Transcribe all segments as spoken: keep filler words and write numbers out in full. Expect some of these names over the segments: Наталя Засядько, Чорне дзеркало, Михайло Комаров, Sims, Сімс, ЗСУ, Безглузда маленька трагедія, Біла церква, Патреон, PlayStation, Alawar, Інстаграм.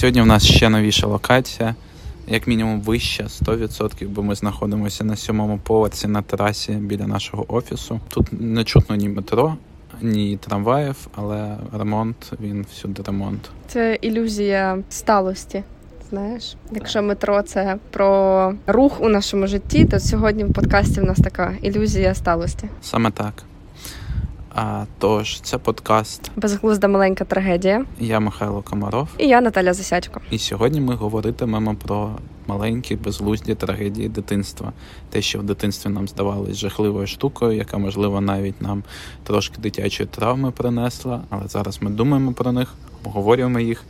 Сьогодні в нас ще новіша локація, як мінімум вища, сто відсотків, бо ми знаходимося на сьомому поверсі на терасі біля нашого офісу. Тут не чутно ні метро, ні трамваїв, але ремонт, він всюди ремонт. Це ілюзія сталості. Знаєш, якщо метро – це про рух у нашому житті, то сьогодні в подкасті в нас така ілюзія сталості. Саме так. А, тож, це подкаст «Безглузда маленька трагедія». Я Михайло Комаров. І я Наталя Засядько. І сьогодні ми говоритимемо про маленькі безглузді трагедії дитинства. Те, що в дитинстві нам здавалось жахливою штукою, яка, можливо, навіть нам трошки дитячої травми принесла. Але зараз ми думаємо про них, обговорюємо їх.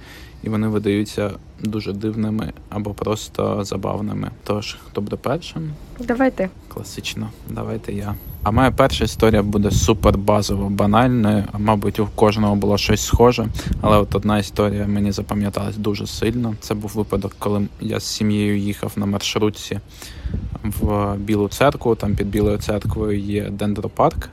І вони видаються дуже дивними або просто забавними. Тож, хто буде першим? Давайте. Класично, давайте я. А моя перша історія буде супер базово банальною. Мабуть, у кожного було щось схоже. Але от одна історія мені запам'яталась дуже сильно. Це був випадок, коли я з сім'єю їхав на маршрутці в Білу церкву. Там під Білою церквою є дендропарк.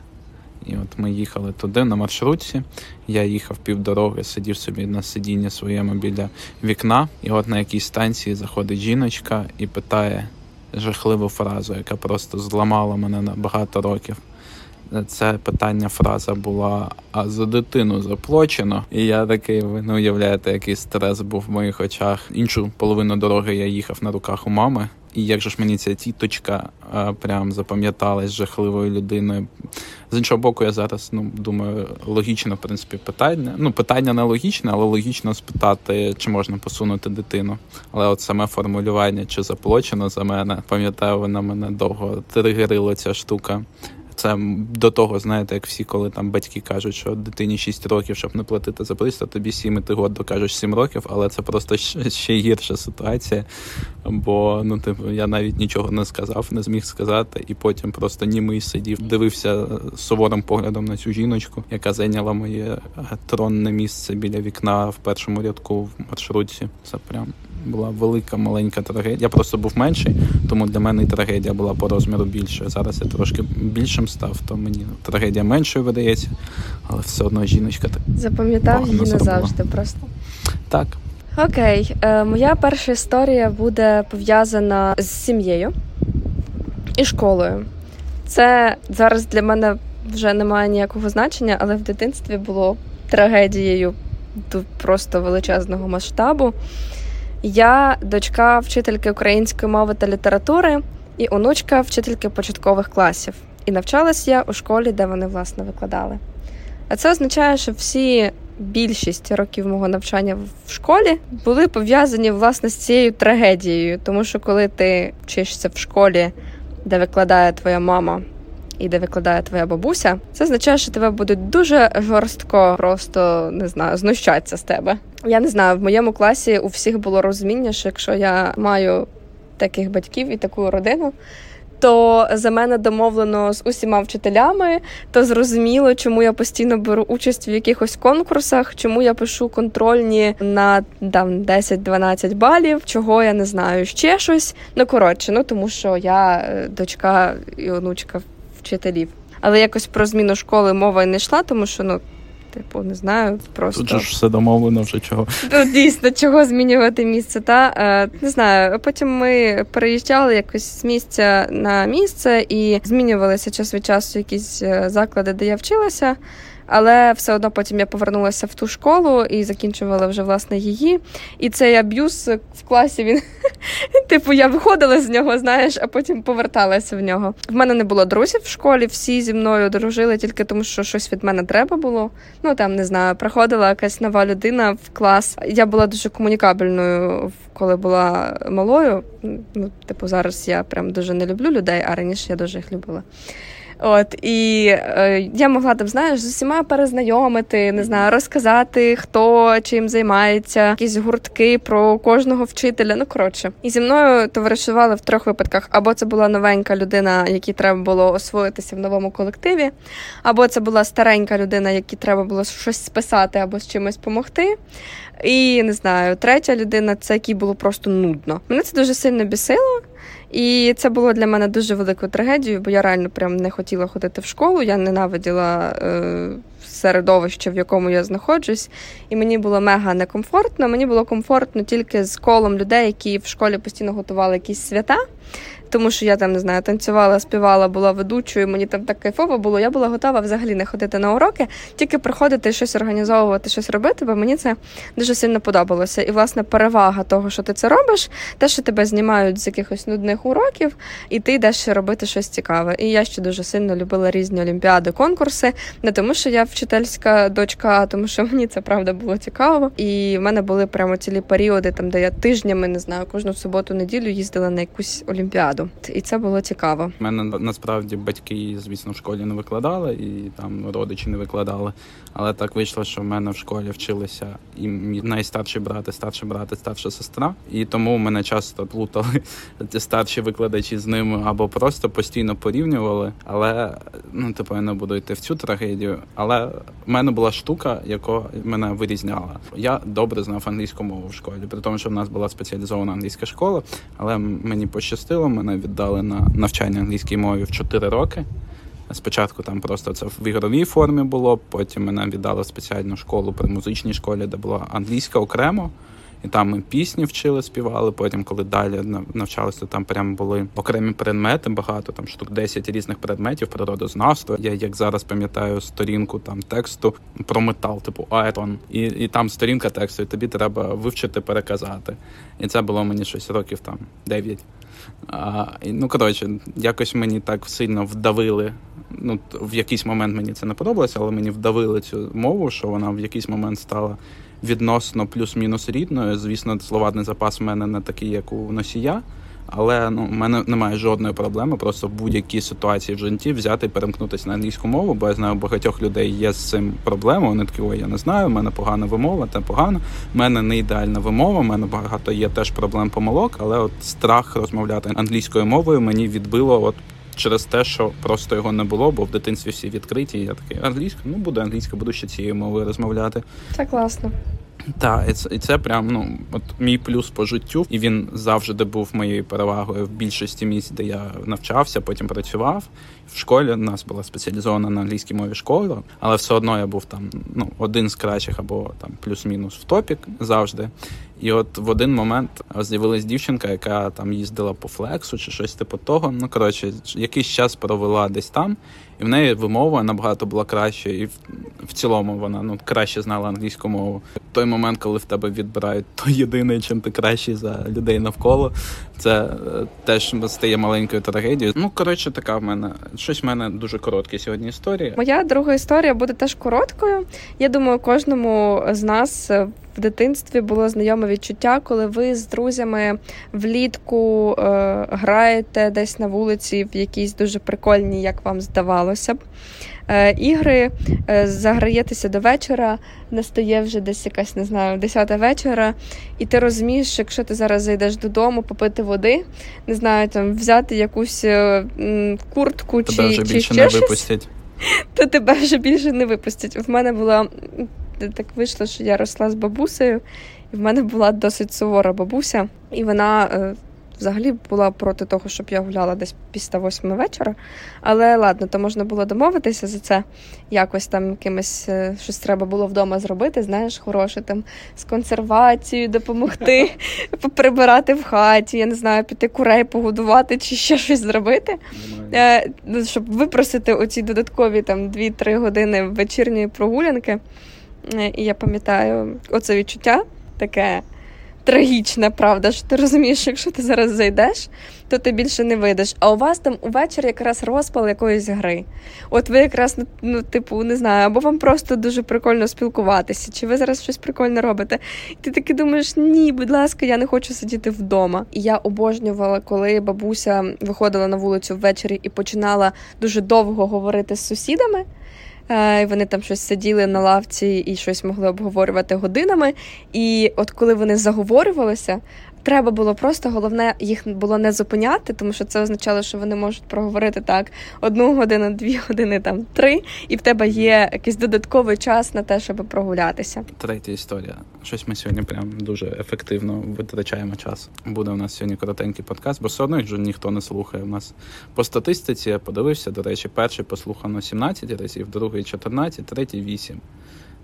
І от ми їхали туди на маршрутці, я їхав півдороги, сидів собі на сидінні своєму біля вікна, і от на якійсь станції заходить жіночка і питає жахливу фразу, яка просто зламала мене на багато років. Це питання, фраза була «А за дитину заплачено?» І я такий, ви не уявляєте, який стрес був в моїх очах. Іншу половину дороги я їхав на руках у мами. І як же ж мені ця тіточка а, прям запам'яталась жахливою людиною. З іншого боку, я зараз, ну, думаю, логічно, в принципі, питання. Ну, питання не логічне, але логічно спитати, чи можна посунути дитину. Але от саме формулювання, чи заплачено за мене, пам'ятаю, вона мене довго тригерила ця штука. Це до того, знаєте, як всі, коли там батьки кажуть, що дитині шість років, щоб не платити за приїзд, а тобі сім, і ти гордо кажеш сім років, але це просто ще гірша ситуація, бо ну, типу, я навіть нічого не сказав, не зміг сказати, і потім просто німий сидів, дивився суворим поглядом на цю жіночку, яка зайняла моє тронне місце біля вікна в першому рядку в маршрутці. Це прям була велика, маленька трагедія. Я просто був менший, тому для мене і трагедія була по розміру більшою. Зараз я трошки більшим став, то мені трагедія меншою видається, але все одно жіночка так запам'ятав її назавжди просто. Так. Окей. Е, моя перша історія буде пов'язана з сім'єю і школою. Це зараз для мене вже немає ніякого значення, але в дитинстві було трагедією просто величезного масштабу. Я дочка вчительки української мови та літератури і онучка вчительки початкових класів. І навчалась я у школі, де вони, власне, викладали. А це означає, що всі більшість років мого навчання в школі були пов'язані, власне, з цією трагедією. Тому що коли ти вчишся в школі, де викладає твоя мама і де викладає твоя бабуся, це означає, що тебе будуть дуже жорстко просто, не знаю, знущатися з тебе. Я не знаю, в моєму класі у всіх було розуміння, що якщо я маю таких батьків і таку родину, то за мене домовлено з усіма вчителями, то зрозуміло, чому я постійно беру участь в якихось конкурсах, чому я пишу контрольні на там, десять-дванадцять балів, чого я не знаю, ще щось. Ну, коротше, ну тому що я дочка і онучка вчителів. Але якось про зміну школи мова не йшла, тому що, ну, типу, не знаю, просто... Тут ж все домовлено вже, чого. Ну, дійсно, чого змінювати місце, та? Не знаю, потім ми переїжджали якось з місця на місце і змінювалися час від часу якісь заклади, де я вчилася, але все одно потім я повернулася в ту школу і закінчувала вже, власне, її. І цей аб'юз в класі, він... Типу, я виходила з нього, знаєш, а потім поверталася в нього. В мене не було друзів в школі, всі зі мною дружили тільки тому, що щось від мене треба було. Ну, там, не знаю, приходила якась нова людина в клас. Я була дуже комунікабельною, коли була малою. Ну, типу, зараз я прям дуже не люблю людей, а раніше я дуже їх любила. От, і е, я могла там, знаєш, з усіма перезнайомити, не знаю, розказати, хто чим займається, якісь гуртки про кожного вчителя, ну, коротше. І зі мною товаришували в трьох випадках. Або це була новенька людина, якій треба було освоїтися в новому колективі, або це була старенька людина, якій треба було щось списати або з чимось допомогти. І, не знаю, третя людина, це якій було просто нудно. Мене це дуже сильно бісило. І це було для мене дуже великою трагедією, бо я реально прям не хотіла ходити в школу, я ненавиділа е, середовище, в якому я знаходжусь, і мені було мега некомфортно. Мені було комфортно тільки з колом людей, які в школі постійно готували якісь свята, тому що я там, не знаю, танцювала, співала, була ведучою, мені там так кайфово було. Я була готова взагалі не ходити на уроки, тільки приходити, щось організовувати, щось робити, бо мені це дуже сильно подобалося. І, власне, перевага того, що ти це робиш, те, що тебе знімають з якихось нудних уроків, і ти йдеш робити щось цікаве. І я ще дуже сильно любила різні олімпіади, конкурси, не тому, що я вчительська дочка, а тому, що мені це, правда, було цікаво. І в мене були прямо цілі періоди, там, де я тижнями, не знаю, кожну суботу, неділю їздила на якусь олімпіаду. І це було цікаво. У мене, насправді, батьки, звісно, в школі не викладали, і там родичі не викладали. Але так вийшло, що в мене в школі вчилися і мій найстарший брат, і старший брат, і старша сестра. І тому мене часто плутали старші викладачі з ними, або просто постійно порівнювали. Але, ну, типу, я не буду йти в цю трагедію. Але в мене була штука, яка мене вирізняла. Я добре знав англійську мову в школі, при тому, що в нас була спеціалізована англійська школа. Але мені пощастило, мене віддали на навчання англійській мові в чотири роки. Спочатку там просто це в ігровій формі було, потім мене віддали в спеціальну школу при музичній школі, де була англійська окремо. І там ми пісні вчили, співали, потім, коли далі навчалися, то там прямо були окремі предмети, багато, там штук десять різних предметів, природознавство. Я, як зараз пам'ятаю, сторінку там тексту про метал, типу айрон, і, і там сторінка тексту, і тобі треба вивчити, переказати. І це було мені щось років там дев'ять. А, і, ну, коротше, якось мені так сильно вдавили, ну, в якийсь момент мені це не подобалося, але мені вдавили цю мову, що вона в якийсь момент стала відносно плюс-мінус рідною. Звісно, словарний запас в мене не такий, як у носія, але, ну, в мене немає жодної проблеми просто в будь-якій ситуації в житті взяти і перемкнутися на англійську мову, бо я знаю, у багатьох людей є з цим проблема. Вони такі: ой, я не знаю, в мене погана вимова, та погано. В мене не ідеальна вимова, в мене багато є теж проблем помилок, але от страх розмовляти англійською мовою мені відбило от через те, що просто його не було, бо в дитинстві всі відкриті, і я такий: англійська, ну, буде англійська, буду ще цією мовою розмовляти. Це класно. Так, і це, і це прям, ну, от мій плюс по життю, і він завжди був моєю перевагою в більшості місць, де я навчався, потім працював. В школі у нас була спеціалізована на англійській мові школа, але все одно я був там, ну, один з кращих або там плюс-мінус в топік завжди. І от в один момент з'явилась дівчинка, яка там їздила по флексу чи щось типу того. Ну, коротше, якийсь час провела десь там, і в неї вимова набагато була краще, і в, в цілому вона, ну, краще знала англійську мову. Той момент, коли в тебе відбирають то єдине, чим ти кращий за людей навколо, це теж стає маленькою трагедією. Ну, коротше, така в мене, щось в мене дуже короткі сьогодні історії. Моя друга історія буде теж короткою. Я думаю, кожному з нас в дитинстві було знайоме відчуття, коли ви з друзями влітку е, граєте десь на вулиці в якісь дуже прикольні, як вам здавалося б, е, ігри, е, заграєтеся до вечора, настає вже десь якась, не знаю, десята вечора, і ти розумієш, що якщо ти зараз зайдеш додому попити води, не знаю, там взяти якусь м, куртку тебе чи, чи ще щось, то тебе вже більше не випустять. В мене була... Так вийшло, що я росла з бабусею, і в мене була досить сувора бабуся, і вона е, взагалі була проти того, щоб я гуляла десь після восьми вечора, але ладно, то можна було домовитися за це, якось там якимось, е, щось треба було вдома зробити, знаєш, хороше, там, з консервацією допомогти, прибирати в хаті, я не знаю, піти курей погодувати чи ще щось зробити, е, щоб випросити оці додаткові там дві-три години вечірньої прогулянки. І я пам'ятаю оце відчуття, таке трагічне, правда, що ти розумієш, якщо ти зараз зайдеш, то ти більше не вийдеш. А у вас там увечері якраз розпал якоїсь гри. От ви якраз, ну, типу, не знаю, або вам просто дуже прикольно спілкуватися, чи ви зараз щось прикольне робите. І ти таки думаєш: ні, будь ласка, я не хочу сидіти вдома. І я обожнювала, коли бабуся виходила на вулицю ввечері і починала дуже довго говорити з сусідами. І вони там щось сиділи на лавці і щось могли обговорювати годинами. І от коли вони заговорювалися, треба було просто, головне, їх було не зупиняти, тому що це означало, що вони можуть проговорити так одну годину, дві години, там, три, і в тебе є якийсь додатковий час на те, щоб прогулятися. Третя історія. Щось ми сьогодні прям дуже ефективно витрачаємо час. Буде у нас сьогодні коротенький подкаст, бо все одно їх ніхто не слухає. У нас по статистиці, я подивився, до речі, перший послухано сімнадцять разів, другий чотирнадцять, третій вісім.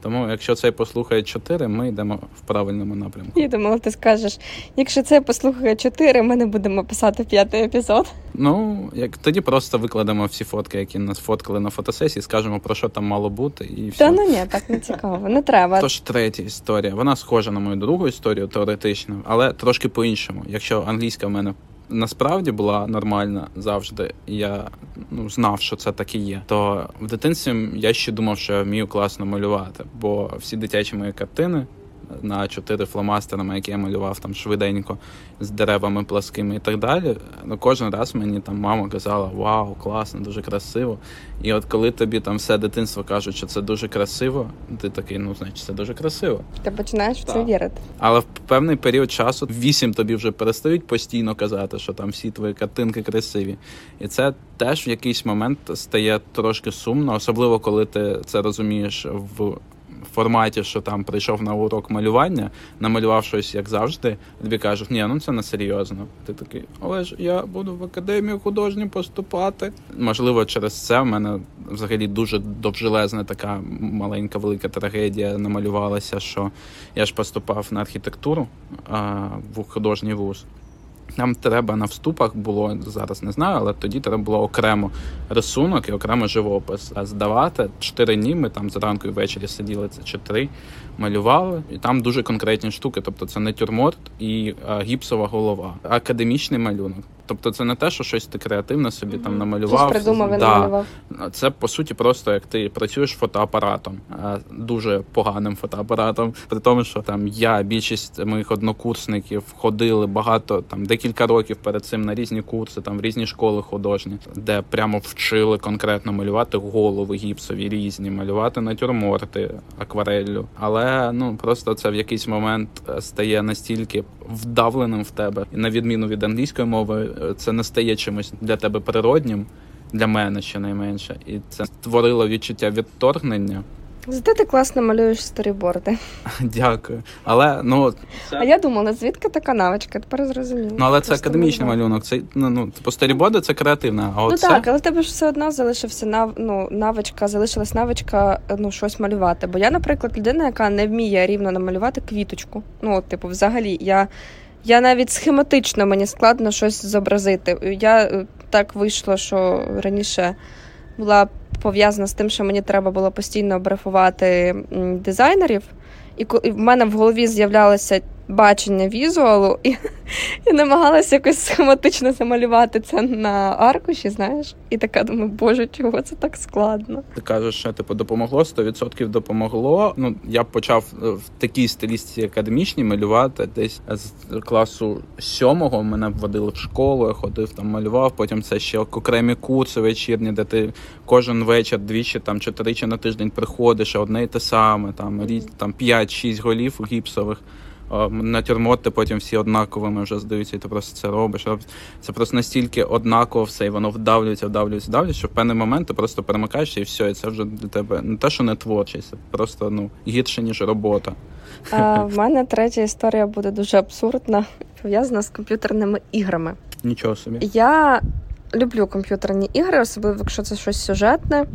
Тому, якщо це послухає чотири, ми йдемо в правильному напрямку. Я думала, ти скажеш, якщо це послухає чотири, ми не будемо писати п'ятий епізод. Ну, як тоді просто викладемо всі фотки, які нас фоткали на фотосесії, скажемо, про що там мало бути, і все. Та ну ні, так не цікаво, не треба. Тож третя історія. Вона схожа на мою другу історію теоретично, але трошки по-іншому. Якщо англійська в мене насправді була нормальна завжди, я ну, знав, що це так і є, то в дитинстві я ще думав, що я вмію класно малювати, бо всі дитячі мої картини на чотири фломастерами, які я малював там швиденько, з деревами пласкими і так далі, ну, кожен раз мені там мама казала, вау, класно, дуже красиво. І от коли тобі там все дитинство кажуть, що це дуже красиво, ти такий, ну, значить, це дуже красиво. Ти починаєш в це вірити. Але в певний період часу вісім тобі вже перестають постійно казати, що там всі твої картинки красиві. І це теж в якийсь момент стає трошки сумно, особливо коли ти це розумієш в форматі, що там прийшов на урок малювання, намалював щось, як завжди, тобі кажуть, ні, ну це не серйозно. Ти такий, але ж я буду в академію художню поступати. Можливо, через це в мене взагалі дуже довжелезна така маленька велика трагедія намалювалася, що я ж поступав на архітектуру а, в художній вуз. Нам треба на вступах було, зараз не знаю, але тоді треба було окремо рисунок і окремо живопис. А здавати чотири дні, ми там зранку і ввечері сиділи, це чотири, малювали. І там дуже конкретні штуки, тобто це натюрморт і а, гіпсова голова. Академічний малюнок. Тобто це не те, що щось ти креативне собі mm-hmm. там намалював. Щось придумав і намалював. Да. Це, по суті, просто як ти працюєш фотоапаратом. Дуже поганим фотоапаратом. При тому, що там я, більшість моїх однокурсників ходили багато, там, декілька років перед цим на різні курси, там, в різні школи художні, де прямо вчили конкретно малювати голови гіпсові, різні, малювати натюрморти, аквареллю. Але, ну, просто це в якийсь момент стає настільки вдавленим в тебе. І на відміну від англійської мови, це не стає чимось для тебе природнім, для мене щонайменше. І це створило відчуття відторгнення. Зате ти класно малюєш сторіборди. Дякую. Але, ну... Це... А я думала, звідки така навичка? Тепер зрозуміло. Ну, але це просто академічний малюнок. Це, ну, ну, по сторіборди це креативна, а от ну, це... Ну так, але в тебе ж все одно залишився нав... ну, навичка, залишилась навичка, ну, щось малювати. Бо я, наприклад, людина, яка не вміє рівно намалювати квіточку. Ну, от, типу, взагалі, я... Я навіть схематично, мені складно щось зобразити. Я так вийшло, що раніше була пов'язана з тим, що мені треба було постійно брифувати дизайнерів, і в мене в голові з'являлося бачення візуалу, і я намагалася якось схематично замалювати це на аркуші, знаєш? І така думаю, боже, чого це так складно? Ти кажеш, що типу, допомогло, сто відсотків допомогло. Ну, я почав в такій стилістиці академічній малювати десь з класу сьомого. Мене вводили в школу, я ходив, там малював, потім це ще окремі курси вечірні, де ти кожен вечір двічі, там, чотиричі на тиждень приходиш, а одне й те саме, там, там п'ять-шість голів гіпсових. Натюрморти потім всі однаковими вже здаються, і ти просто це робиш. Це просто настільки однаково все, і воно вдавлюється, вдавлюється, вдавлюється, що в певний момент ти просто перемикаєшся і все, і це вже для тебе не те, що не творчість, це просто ну, гірше, ніж робота. А, в мене третя історія буде дуже абсурдна, пов'язана з комп'ютерними іграми. Нічого собі. Я люблю комп'ютерні ігри, особливо, якщо це щось сюжетне.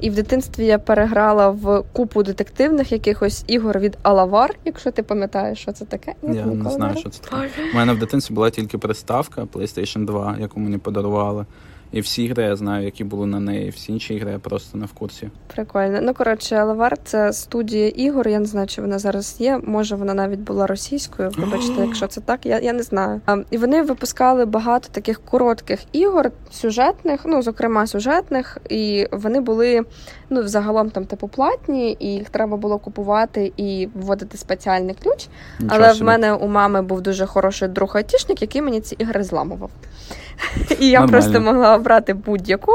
І в дитинстві я переграла в купу детективних якихось ігор від Alawar, якщо ти пам'ятаєш, що це таке. Я, я не знаю, що це таке. У мене в дитинстві була тільки приставка PlayStation два, яку мені подарували. І всі ігри я знаю, які були на неї, всі інші ігри я просто не в курсі. Прикольно. Ну, коротше, Alawar – це студія ігор, я не знаю, чи вона зараз є, може вона навіть була російською, вибачте, якщо це так, я, я не знаю. А, і вони випускали багато таких коротких ігор, сюжетних, ну, зокрема, сюжетних, і вони були, ну, взагалом, там, типу, платні, і їх треба було купувати і вводити спеціальний ключ, нічого але собі. В мене у мами був дуже хороший друг-айтішник, який мені ці ігри зламував. І я нормально. Просто могла брати будь-яку,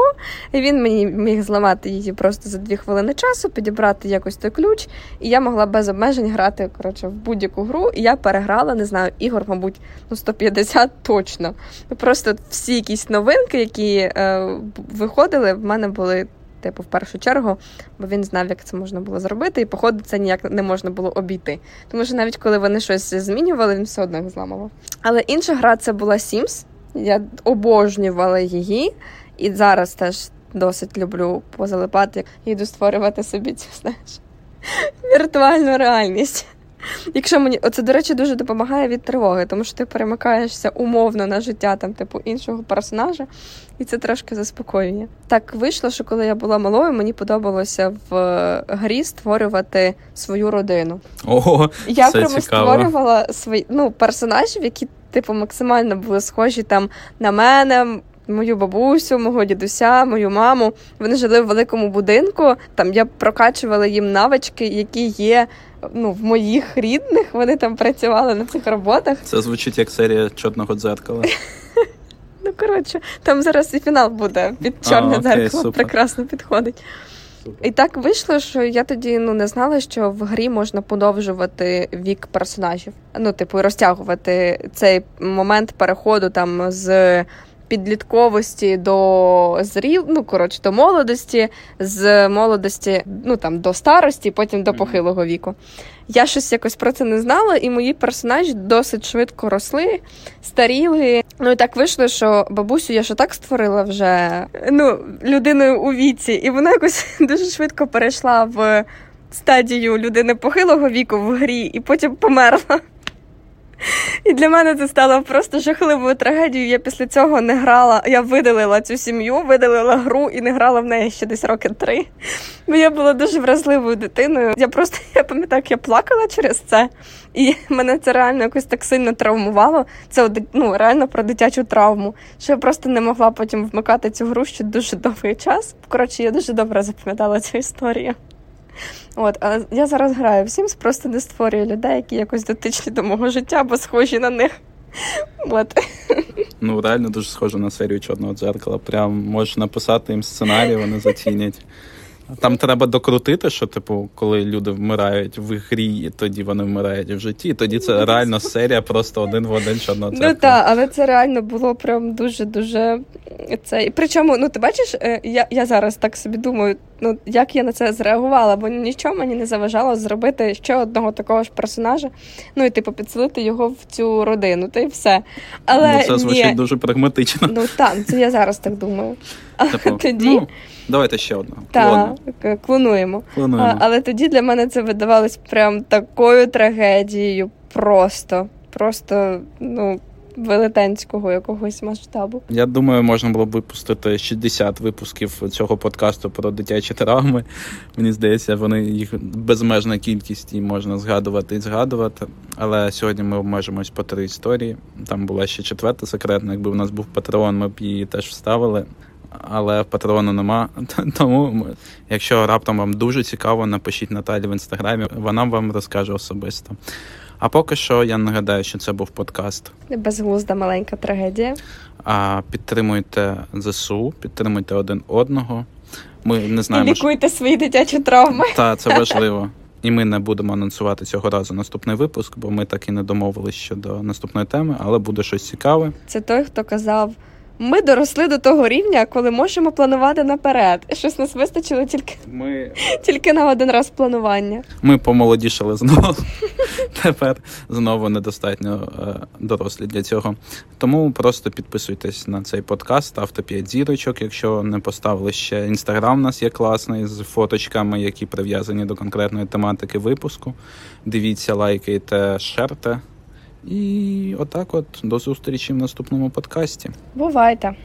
і він мені міг зламати її просто за дві хвилини часу, підібрати якось той ключ, і я могла без обмежень грати, коротше, в будь-яку гру, і я переграла, не знаю, ігор, мабуть, ну, сто п'ятдесят точно. Просто всі якісь новинки, які е, виходили, в мене були типу, в першу чергу, бо він знав, як це можна було зробити, і, походу, це ніяк не можна було обійти. Тому що навіть коли вони щось змінювали, він все одно їх зламував. Але інша гра це була Сімс. Я обожнювала її, і зараз теж досить люблю позалипати і йду створювати собі цю, знаєш, віртуальну реальність. Якщо мені... Оце, до речі, дуже допомагає від тривоги, тому що ти перемикаєшся умовно на життя там, типу, іншого персонажа, і це трошки заспокоює. Так вийшло, що коли я була малою, мені подобалося в грі створювати свою родину. Ого, я прямо цікаво. Створювала свої, ну, персонажів, які типу максимально були схожі там на мене, мою бабусю, мого дідуся, мою маму. Вони жили в великому будинку, там я прокачувала їм навички, які є, ну, в моїх рідних, вони там працювали на цих роботах. Це звучить як серія «Чорного дзеркала». Ну, коротше, там зараз і фінал буде під «Чорне дзеркало», прекрасно підходить. І так вийшло, що я тоді, ну, не знала, що в грі можна подовжувати вік персонажів. Ну, типу, розтягувати цей момент переходу там з підлітковості до зрів, ну, коротше, до молодості, з молодості, ну, там, до старості, потім до похилого віку. Я щось якось про це не знала, і мої персонажі досить швидко росли, старіли. Ну, і так вийшло, що бабусю я ж так створила вже, ну, людиною у віці, і вона якось дуже швидко перейшла в стадію людини похилого віку в грі, і потім померла. І для мене це стало просто жахливою трагедією. Я після цього не грала, я видалила цю сім'ю, видалила гру і не грала в неї ще десь роки три. Бо я була дуже вразливою дитиною. Я просто, я пам'ятаю, я плакала через це. І мене це реально якось так сильно травмувало. Це, ну, реально про дитячу травму. Що я просто не могла потім вмикати цю гру ще дуже довгий час. Коротше, я дуже добре запам'ятала цю історію. От, а я зараз граю в Sims, просто не створюю людей, які якось дотичні до мого життя, бо схожі на них. От. Ну, реально дуже схоже на серію «Чорного дзеркала». Прям можеш написати їм сценарій, вони зацінять. Там треба докрутити, що, типу, коли люди вмирають в грі, тоді вони вмирають в житті, і тоді це реально серія просто один в один «Чорного дзеркала». Ну так, але це реально було прям дуже-дуже це. Причому, ну ти бачиш, я, я зараз так собі думаю, ну як я на це зреагувала, бо нічого мені не заважало зробити ще одного такого ж персонажа, ну і типу підселити його в цю родину, та й все. Але ну, це звучить ні. Дуже прагматично. Ну так, це я зараз так думаю. Типу, тоді... ну, давайте ще одного. Так, клон. клонуємо. клонуємо. А, але тоді для мене це видавалось прям такою трагедією, просто, просто, ну, велетенського якогось масштабу. Я думаю, можна було б випустити шістдесят випусків цього подкасту про дитячі травми. Мені здається, вони їх безмежна кількість і можна згадувати і згадувати. Але сьогодні ми обмежимось по три історії. Там була ще четверта секретна. Якби у нас був Патреон, ми б її теж вставили. Але патрону нема, тому якщо раптом вам дуже цікаво, напишіть Наталі в інстаграмі, вона вам розкаже особисто. А поки що я нагадаю, що це був подкаст «Безглузда маленька трагедія». А підтримуйте ЗСУ, підтримуйте один одного. Ми не знаємо, і лікуйте що... свої дитячі травми. Та, це важливо. І ми не будемо анонсувати цього разу наступний випуск, бо ми так і не домовились щодо наступної теми, але буде щось цікаве. Це той, хто казав: ми доросли до того рівня, коли можемо планувати наперед. Щось нас вистачило тільки, ми... тільки на один раз планування. Ми помолодішали знову. Тепер знову недостатньо дорослі для цього. Тому просто підписуйтесь на цей подкаст, ставте п'ять зірочок, якщо не поставили ще. Інстаграм у нас є класний, з фоточками, які прив'язані до конкретної тематики випуску. Дивіться, лайкайте, шерте. І отак от, до зустрічі в наступному подкасті. Бувайте!